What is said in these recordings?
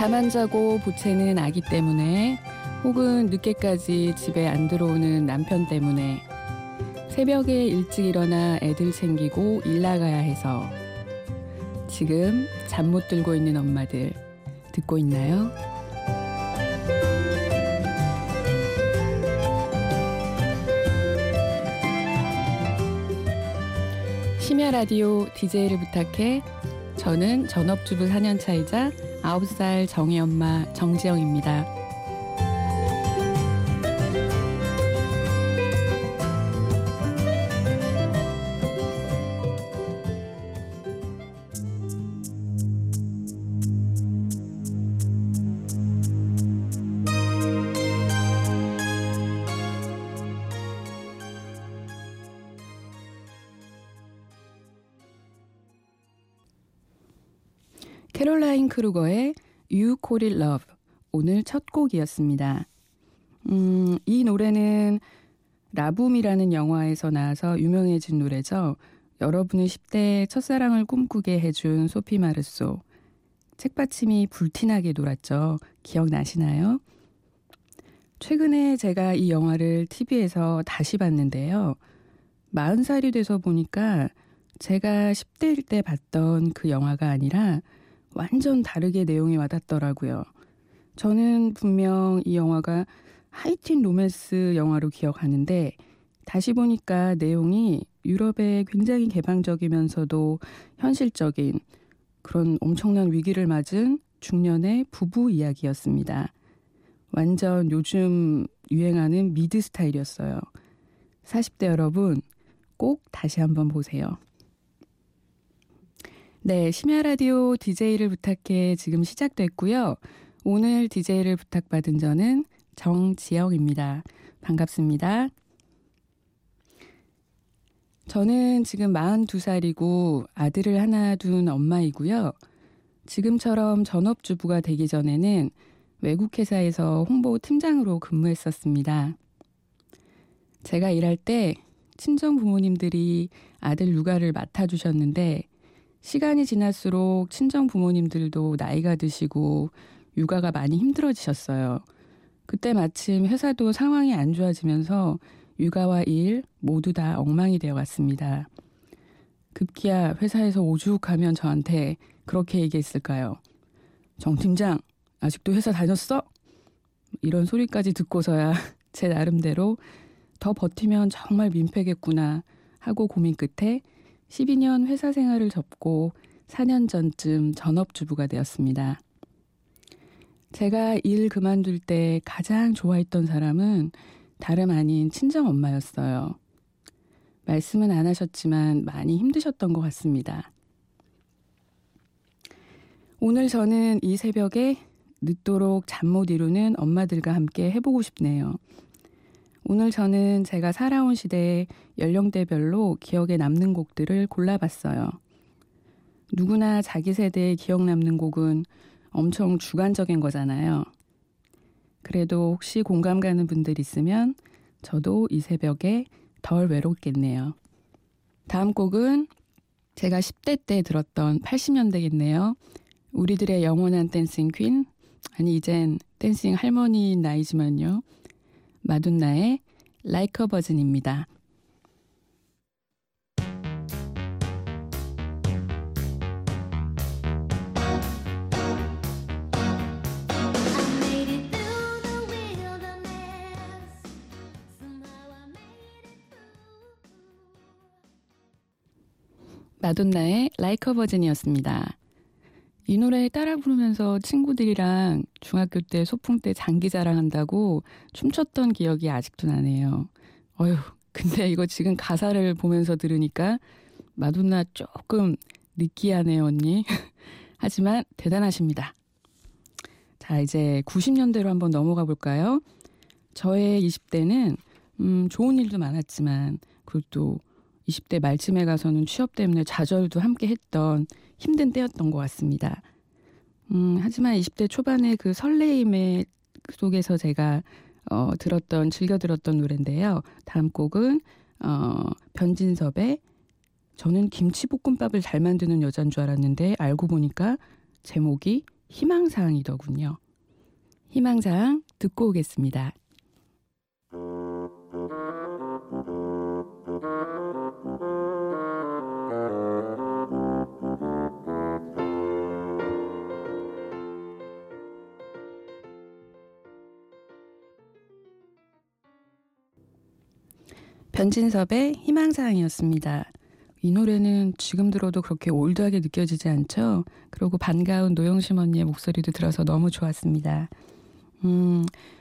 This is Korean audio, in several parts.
잠 안 자고 보채는 아기 때문에, 혹은 늦게까지 집에 안 들어오는 남편 때문에, 새벽에 일찍 일어나 애들 챙기고 일 나가야 해서. 지금 잠 못 들고 있는 엄마들 듣고 있나요? 심야 라디오 DJ를 부탁해. 저는 전업주부 4년차이자 9살 정희엄마 정지영입니다. 캐롤라인 크루거의 You Call It Love, 오늘 첫 곡이었습니다. 이 노래는 라붐이라는 영화에서 나와서 유명해진 노래죠. 여러분의 10대 첫사랑을 꿈꾸게 해준 소피 마르소. 책받침이 불티나게 놀았죠. 기억나시나요? 최근에 제가 이 영화를 TV에서 다시 봤는데요. 40살이 돼서 보니까 제가 10대일 때 봤던 그 영화가 아니라 완전 다르게 내용이 와닿더라고요. 저는 분명 이 영화가 하이틴 로맨스 영화로 기억하는데, 다시 보니까 내용이 유럽의 굉장히 개방적이면서도 현실적인 그런 엄청난 위기를 맞은 중년의 부부 이야기였습니다. 완전 요즘 유행하는 미드 스타일이었어요. 40대 여러분, 꼭 다시 한번 보세요. 네, 심야 라디오 DJ를 부탁해 지금 시작됐고요. 오늘 DJ를 부탁받은 저는 정지영입니다. 반갑습니다. 저는 지금 42살이고 아들을 하나 둔 엄마이고요. 지금처럼 전업주부가 되기 전에는 외국 회사에서 홍보팀장으로 근무했었습니다. 제가 일할 때 친정 부모님들이 아들 육아를 맡아주셨는데, 시간이 지날수록 친정 부모님들도 나이가 드시고 육아가 많이 힘들어지셨어요. 그때 마침 회사도 상황이 안 좋아지면서 육아와 일 모두 다 엉망이 되어갔습니다. 급기야 회사에서 오죽하면 저한테 그렇게 얘기했을까요? 정 팀장, 아직도 회사 다녔어? 이런 소리까지 듣고서야 제 나름대로 더 버티면 정말 민폐겠구나 하고 고민 끝에 12년 회사 생활을 접고 4년 전쯤 전업주부가 되었습니다. 제가 일 그만둘 때 가장 좋아했던 사람은 다름 아닌 친정엄마였어요. 말씀은 안 하셨지만 많이 힘드셨던 것 같습니다. 오늘 저는 이 새벽에 늦도록 잠 못 이루는 엄마들과 함께 해보고 싶네요. 오늘 저는 제가 살아온 시대의 연령대별로 기억에 남는 곡들을 골라봤어요. 누구나 자기 세대에 기억 남는 곡은 엄청 주관적인 거잖아요. 그래도 혹시 공감 가는 분들 있으면 저도 이 새벽에 덜 외롭겠네요. 다음 곡은 제가 10대 때 들었던 80년대겠네요. 우리들의 영원한 댄싱 퀸, 아니 이젠 댄싱 할머니인 나이지만요. 마돈나의 Like a Virgin입니다. 마돈나의 Like a Virgin이었습니다. 이 노래 따라 부르면서 친구들이랑 중학교 때 소풍 때 장기 자랑한다고 춤췄던 기억이 아직도 나네요. 어휴, 근데 이거 지금 가사를 보면서 들으니까 마돈나 조금 느끼하네요, 언니. 하지만 대단하십니다. 자, 이제 90년대로 한번 넘어가 볼까요? 저의 20대는 좋은 일도 많았지만, 그리고 또 20대 말쯤에 가서는 취업 때문에 좌절도 함께 했던 힘든 때였던 것 같습니다. 하지만 20대 초반의 그 설레임의 속에서 제가 즐겨 들었던 노래인데요. 다음 곡은 변진섭의 저는 김치볶음밥을 잘 만드는 여잔 줄 알았는데 알고 보니까 제목이 희망사항이더군요. 희망사항 듣고 오겠습니다. 변진섭의 희망사항이었습니다. 이 노래는 지금 들어도 그렇게 올드하게 느껴지지 않죠? 그리고 반가운 노영심 언니의 목소리도 들어서 너무 좋았습니다.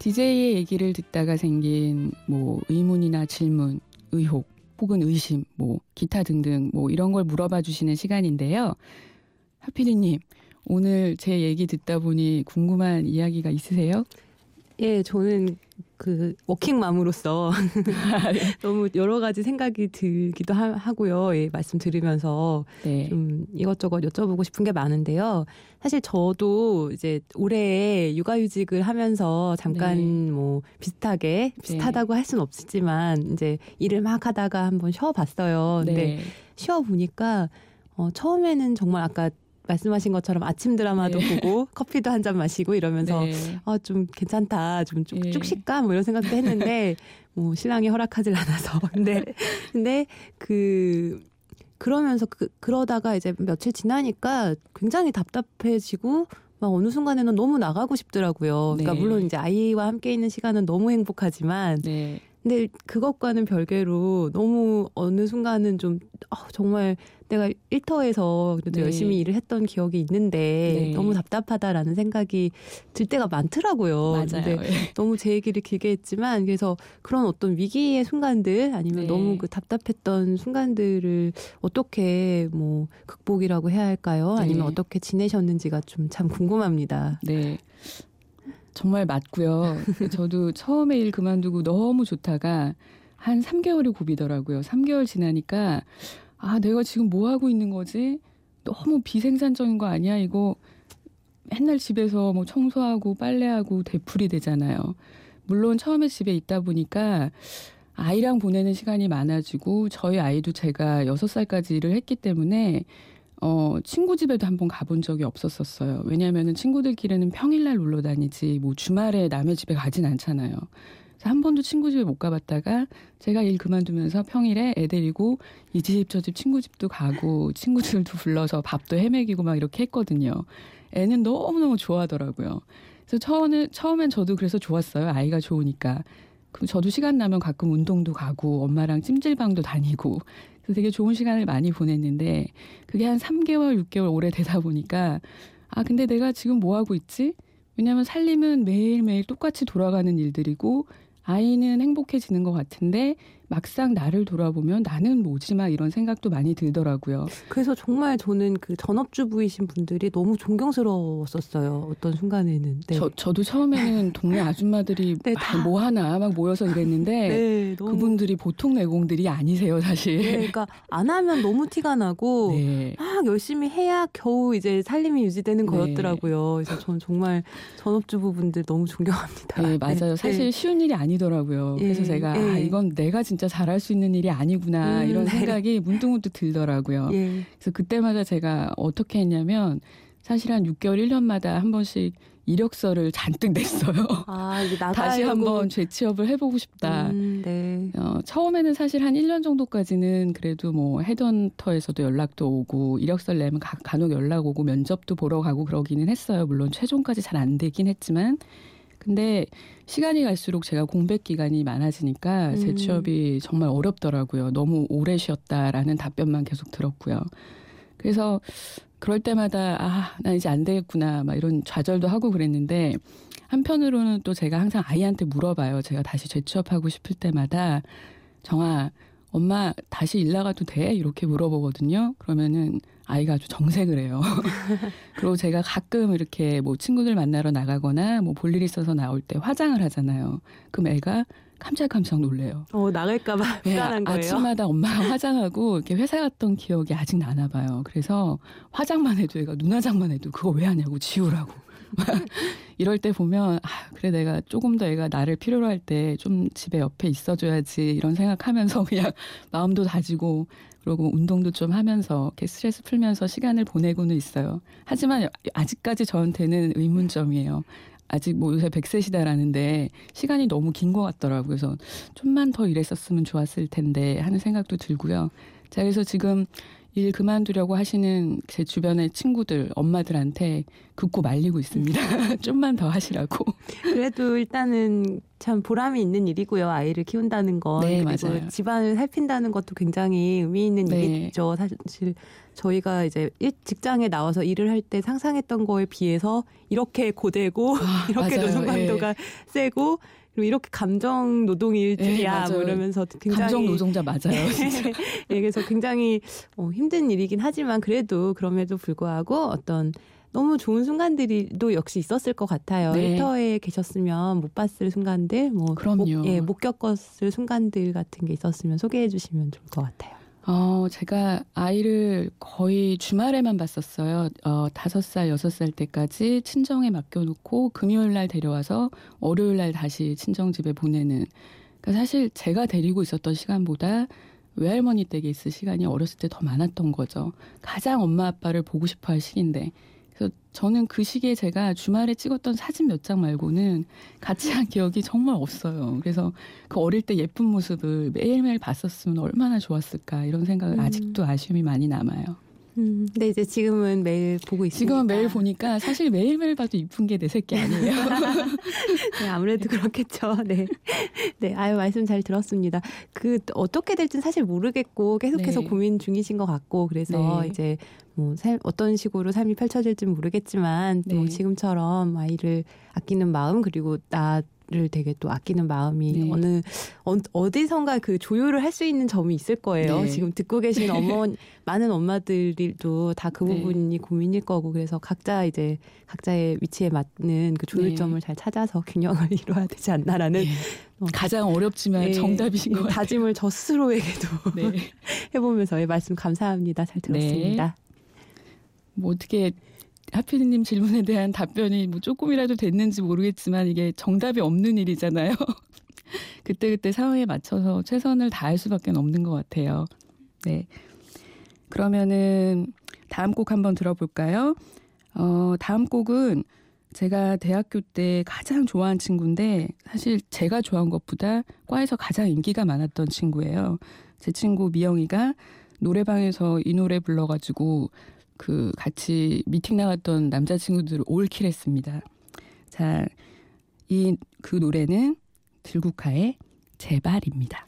DJ의 얘기를 듣다가 생긴 뭐 의문이나 질문, 의혹, 혹은 의심, 뭐 기타 등등 뭐 이런 걸 물어봐 주시는 시간인데요. 하피디님, 오늘 제 얘기 듣다 보니 궁금한 이야기가 있으세요? 예, 저는 그 워킹맘으로서 너무 여러 가지 생각이 들기도 하고요. 예, 말씀 들으면서 네. 좀 이것저것 여쭤보고 싶은 게 많은데요. 사실 저도 이제 올해 육아휴직을 하면서 잠깐 네. 뭐 비슷하다고 할 순 없지만 이제 일을 막 하다가 한번 쉬어봤어요. 근데 네. 쉬어보니까 처음에는 정말 아까 말씀하신 것처럼 아침 드라마도 네. 보고 커피도 한 잔 마시고 이러면서 네. 좀 괜찮다, 좀 쭉 쉴까 뭐 이런 생각도 했는데 뭐 신랑이 허락하질 않아서 근데 그러면서 그러다가 이제 며칠 지나니까 굉장히 답답해지고 막 어느 순간에는 너무 나가고 싶더라고요. 네. 그러니까 물론 이제 아이와 함께 있는 시간은 너무 행복하지만. 네. 근데 그것과는 별개로 너무 어느 순간은 좀 정말 내가 일터에서 그래도 네. 열심히 일을 했던 기억이 있는데 네. 너무 답답하다라는 생각이 들 때가 많더라고요. 맞아요. 근데 네. 너무 제 얘기를 길게 했지만 그래서 그런 어떤 위기의 순간들 아니면 네. 너무 그 답답했던 순간들을 어떻게 뭐 극복이라고 해야 할까요? 아니면 네. 어떻게 지내셨는지가 참 궁금합니다. 네. 정말 맞고요. 저도 처음에 일 그만두고 너무 좋다가 한 3개월이 고비더라고요. 3개월 지나니까 내가 지금 뭐 하고 있는 거지? 너무 비생산적인 거 아니야? 이거 맨날 집에서 뭐 청소하고 빨래하고 되풀이 되잖아요. 물론 처음에 집에 있다 보니까 아이랑 보내는 시간이 많아지고 저희 아이도 제가 6살까지 일을 했기 때문에 친구 집에도 한번 가본 적이 없었었어요. 왜냐하면 친구들끼리는 평일날 놀러 다니지 뭐 주말에 남의 집에 가진 않잖아요. 그래서 한 번도 친구 집에 못 가봤다가 제가 일 그만두면서 평일에 애 데리고 이 집 저 집 친구 집도 가고 친구들도 불러서 밥도 헤매기고 막 이렇게 했거든요. 애는 너무너무 좋아하더라고요. 그래서 처음엔 저도 그래서 좋았어요. 아이가 좋으니까. 그럼 저도 시간 나면 가끔 운동도 가고 엄마랑 찜질방도 다니고 되게 좋은 시간을 많이 보냈는데 그게 한 3개월, 6개월 오래 되다 보니까 근데 내가 지금 뭐 하고 있지? 왜냐하면 살림은 매일매일 똑같이 돌아가는 일들이고 아이는 행복해지는 것 같은데 막상 나를 돌아보면 나는 뭐지 막 이런 생각도 많이 들더라고요. 그래서 정말 저는 그 전업주부이신 분들이 너무 존경스러웠었어요. 어떤 순간에는. 네. 저도 처음에는 동네 아줌마들이 네, 뭐 하나 막 모여서 이랬는데 네, 너무... 그분들이 보통 내공들이 아니세요 사실. 네, 그러니까 안 하면 너무 티가 나고 네. 막 열심히 해야 겨우 이제 살림이 유지되는 거였더라고요. 그래서 저는 정말 전업주부분들 너무 존경합니다. 네, 맞아요. 네. 사실 쉬운 일이 아니 더라고요. 그래서 제가 이건 내가 진짜 잘할 수 있는 일이 아니구나 이런 생각이 문득문득 들더라고요. 예. 그래서 그때마다 제가 어떻게 했냐면 사실 한 6개월 1년마다 한 번씩 이력서를 잔뜩 냈어요. 다시 한번 재취업을 해보고 싶다. 처음에는 사실 한 1년 정도까지는 그래도 뭐 헤드헌터에서도 연락도 오고 이력서를 내면 간혹 연락 오고 면접도 보러 가고 그러기는 했어요. 물론 최종까지 잘 안 되긴 했지만 근데 시간이 갈수록 제가 공백 기간이 많아지니까 재취업이 정말 어렵더라고요. 너무 오래 쉬었다라는 답변만 계속 들었고요. 그래서 그럴 때마다 난 이제 안 되겠구나 막 이런 좌절도 하고 그랬는데 한편으로는 또 제가 항상 아이한테 물어봐요. 제가 다시 재취업하고 싶을 때마다 정아 엄마 다시 일 나가도 돼? 이렇게 물어보거든요. 그러면은 아이가 아주 정색을 해요. 그리고 제가 가끔 이렇게 뭐 친구들 만나러 나가거나 뭐 볼일 있어서 나올 때 화장을 하잖아요. 그럼 애가 깜짝깜짝 놀래요. 나갈까봐 불안한 거예요? 아침마다 엄마가 화장하고 이렇게 회사 갔던 기억이 아직 나나 봐요. 그래서 화장만 해도 애가 눈화장만 해도 그거 왜 하냐고 지우라고. 이럴 때 보면 그래 내가 조금 더 애가 나를 필요로 할 때 좀 집에 옆에 있어줘야지 이런 생각하면서 그냥 마음도 다지고 그러고 운동도 좀 하면서 이렇게 스트레스 풀면서 시간을 보내고는 있어요. 하지만 아직까지 저한테는 의문점이에요. 아직 뭐 요새 100세시다라는데 시간이 너무 긴 것 같더라고요. 그래서 좀만 더 일했었으면 좋았을 텐데 하는 생각도 들고요. 자, 그래서 지금 일 그만두려고 하시는 제 주변의 친구들, 엄마들한테 긋고 말리고 있습니다. 좀만 더 하시라고. 그래도 일단은 참 보람이 있는 일이고요. 아이를 키운다는 건. 네, 그리고 맞아요. 집안을 살핀다는 것도 굉장히 의미 있는 일이죠. 사실 저희가 이제 직장에 나와서 일을 할 때 상상했던 거에 비해서 이렇게 고되고 이렇게 맞아요. 노동 강도가 세고 그리고 이렇게 감정 노동일 줄이야 뭐 이러면서 굉장히 감정 노동자 맞아요. 진짜. 네, 그래서 굉장히 힘든 일이긴 하지만 그래도 그럼에도 불구하고 어떤 너무 좋은 순간들도 역시 있었을 것 같아요. 네. 일터에 계셨으면 못 봤을 순간들, 뭐 못 겪었을 순간들 같은 게 있었으면 소개해 주시면 좋을 것 같아요. 제가 아이를 거의 주말에만 봤었어요. 5살, 6살 때까지 친정에 맡겨놓고 금요일날 데려와서 월요일날 다시 친정집에 보내는. 그러니까 사실 제가 데리고 있었던 시간보다 외할머니 댁에 있을 시간이 어렸을 때 더 많았던 거죠. 가장 엄마 아빠를 보고 싶어 할 시기인데. 그래서 저는 그 시기에 제가 주말에 찍었던 사진 몇 장 말고는 같이 한 기억이 정말 없어요. 그래서 그 어릴 때 예쁜 모습을 매일매일 봤었으면 얼마나 좋았을까 이런 생각을 아직도 아쉬움이 많이 남아요. 근데 이제 지금은 매일 보고 있습니다. 지금은 매일 보니까 사실 매일매일 봐도 이쁜 게 내 새끼 아니에요. 네, 아무래도 그렇겠죠. 네. 네, 아유, 말씀 잘 들었습니다. 어떻게 될지는 사실 모르겠고 계속해서 고민 중이신 것 같고 그래서 이제 어떤 식으로 삶이 펼쳐질지는 모르겠지만 지금처럼 아이를 아끼는 마음 그리고 나를 되게 또 아끼는 마음이 어디선가 그 조율을 할 수 있는 점이 있을 거예요. 지금 듣고 계신 많은 엄마들도 다 그 부분이 고민일 거고 그래서 각자 이제 각자의 위치에 맞는 그 조율점을 잘 찾아서 균형을 이뤄야 되지 않나라는 가장 어렵지만 정답이신 것 같아요. 다짐을 저 스스로에게도 해보면서 말씀 감사합니다. 잘 들었습니다. 뭐 어떻게 하피디님 질문에 대한 답변이 뭐 조금이라도 됐는지 모르겠지만 이게 정답이 없는 일이잖아요. 그때그때 상황에 맞춰서 최선을 다할 수밖에 없는 것 같아요. 네. 그러면은 다음 곡 한번 들어볼까요? 다음 곡은 제가 대학교 때 가장 좋아한 친구인데 사실 제가 좋아한 것보다 과에서 가장 인기가 많았던 친구예요. 제 친구 미영이가 노래방에서 이 노래 불러가지고 같이 미팅 나갔던 남자친구들을 올킬했습니다. 자, 그 노래는 들국화의 제발입니다.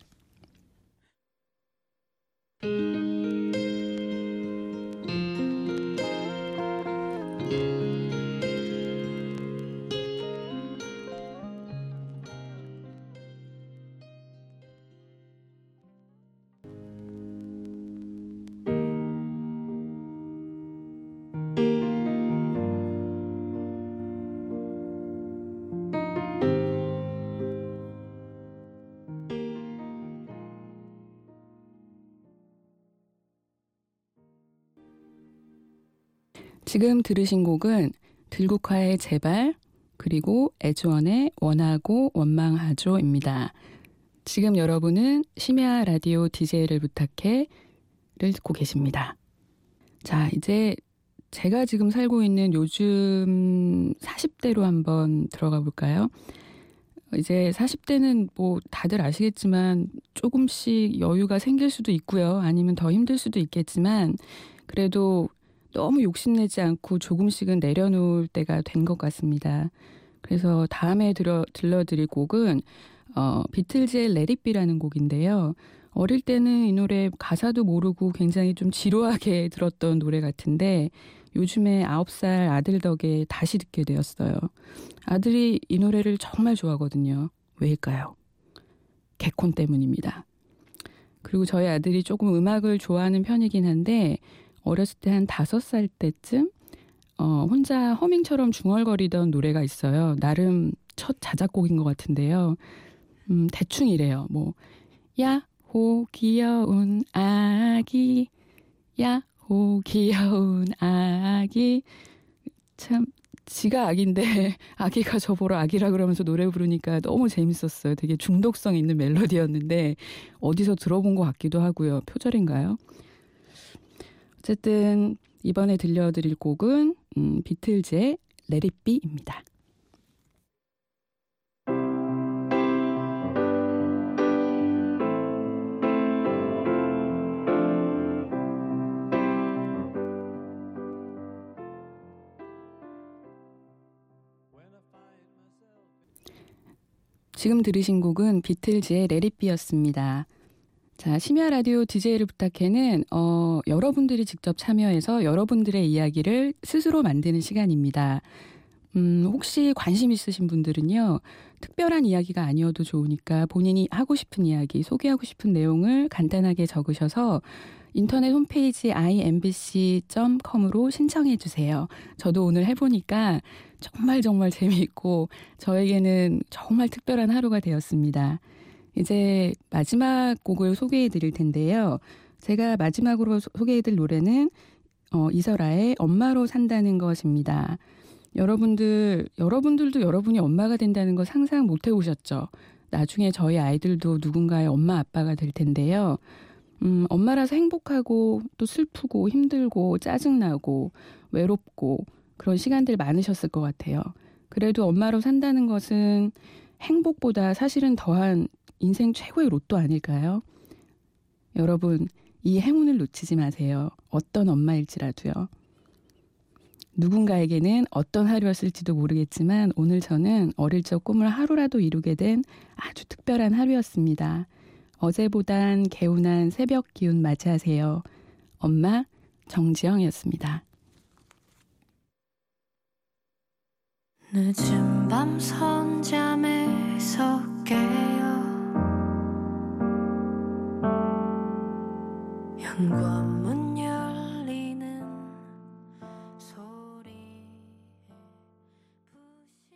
지금 들으신 곡은 들국화의 제발 그리고 애주원의 원하고 원망하죠입니다. 지금 여러분은 심야 라디오 DJ를 부탁해를 듣고 계십니다. 자, 이제 제가 지금 살고 있는 요즘 40대로 한번 들어가 볼까요? 이제 40대는 뭐 다들 아시겠지만 조금씩 여유가 생길 수도 있고요. 아니면 더 힘들 수도 있겠지만 그래도 너무 욕심내지 않고 조금씩은 내려놓을 때가 된 것 같습니다. 그래서 다음에 들려드릴 곡은 비틀즈의 Let It Be라는 곡인데요. 어릴 때는 이 노래 가사도 모르고 굉장히 좀 지루하게 들었던 노래 같은데 요즘에 9살 아들 덕에 다시 듣게 되었어요. 아들이 이 노래를 정말 좋아하거든요. 왜일까요? 개콘 때문입니다. 그리고 저희 아들이 조금 음악을 좋아하는 편이긴 한데 어렸을 때 한 5살 때쯤 혼자 허밍처럼 중얼거리던 노래가 있어요. 나름 첫 자작곡인 것 같은데요. 대충 이래요. 뭐 야호 귀여운 아기 야호 귀여운 아기 참 지가 아기인데 아기가 저보러 아기라 그러면서 노래 부르니까 너무 재밌었어요. 되게 중독성 있는 멜로디였는데 어디서 들어본 것 같기도 하고요. 표절인가요? 어쨌든 이번에 들려드릴 곡은 비틀즈의 Let It Be입니다. 지금 들으신 곡은 비틀즈의 Let It Be였습니다. 자, 심야 라디오 DJ를 부탁해는 여러분들이 직접 참여해서 여러분들의 이야기를 스스로 만드는 시간입니다. 혹시 관심 있으신 분들은요. 특별한 이야기가 아니어도 좋으니까 본인이 하고 싶은 이야기, 소개하고 싶은 내용을 간단하게 적으셔서 인터넷 홈페이지 imbc.com으로 신청해 주세요. 저도 오늘 해보니까 정말 재미있고 저에게는 정말 특별한 하루가 되었습니다. 이제 마지막 곡을 소개해 드릴 텐데요. 제가 마지막으로 소개해 드릴 노래는 이설아의 엄마로 산다는 것입니다. 여러분들도 여러분이 엄마가 된다는 거 상상 못 해보셨죠? 나중에 저희 아이들도 누군가의 엄마 아빠가 될 텐데요. 엄마라서 행복하고 또 슬프고 힘들고 짜증나고 외롭고 그런 시간들 많으셨을 것 같아요. 그래도 엄마로 산다는 것은 행복보다 사실은 더한 인생 최고의 로또 아닐까요? 여러분, 이 행운을 놓치지 마세요. 어떤 엄마일지라도요. 누군가에게는 어떤 하루였을지도 모르겠지만 오늘 저는 어릴 적 꿈을 하루라도 이루게 된 아주 특별한 하루였습니다. 어제보단 개운한 새벽 기운 맞이하세요. 엄마 정지영이었습니다. 늦은 밤 선잠에서 깨어 연관문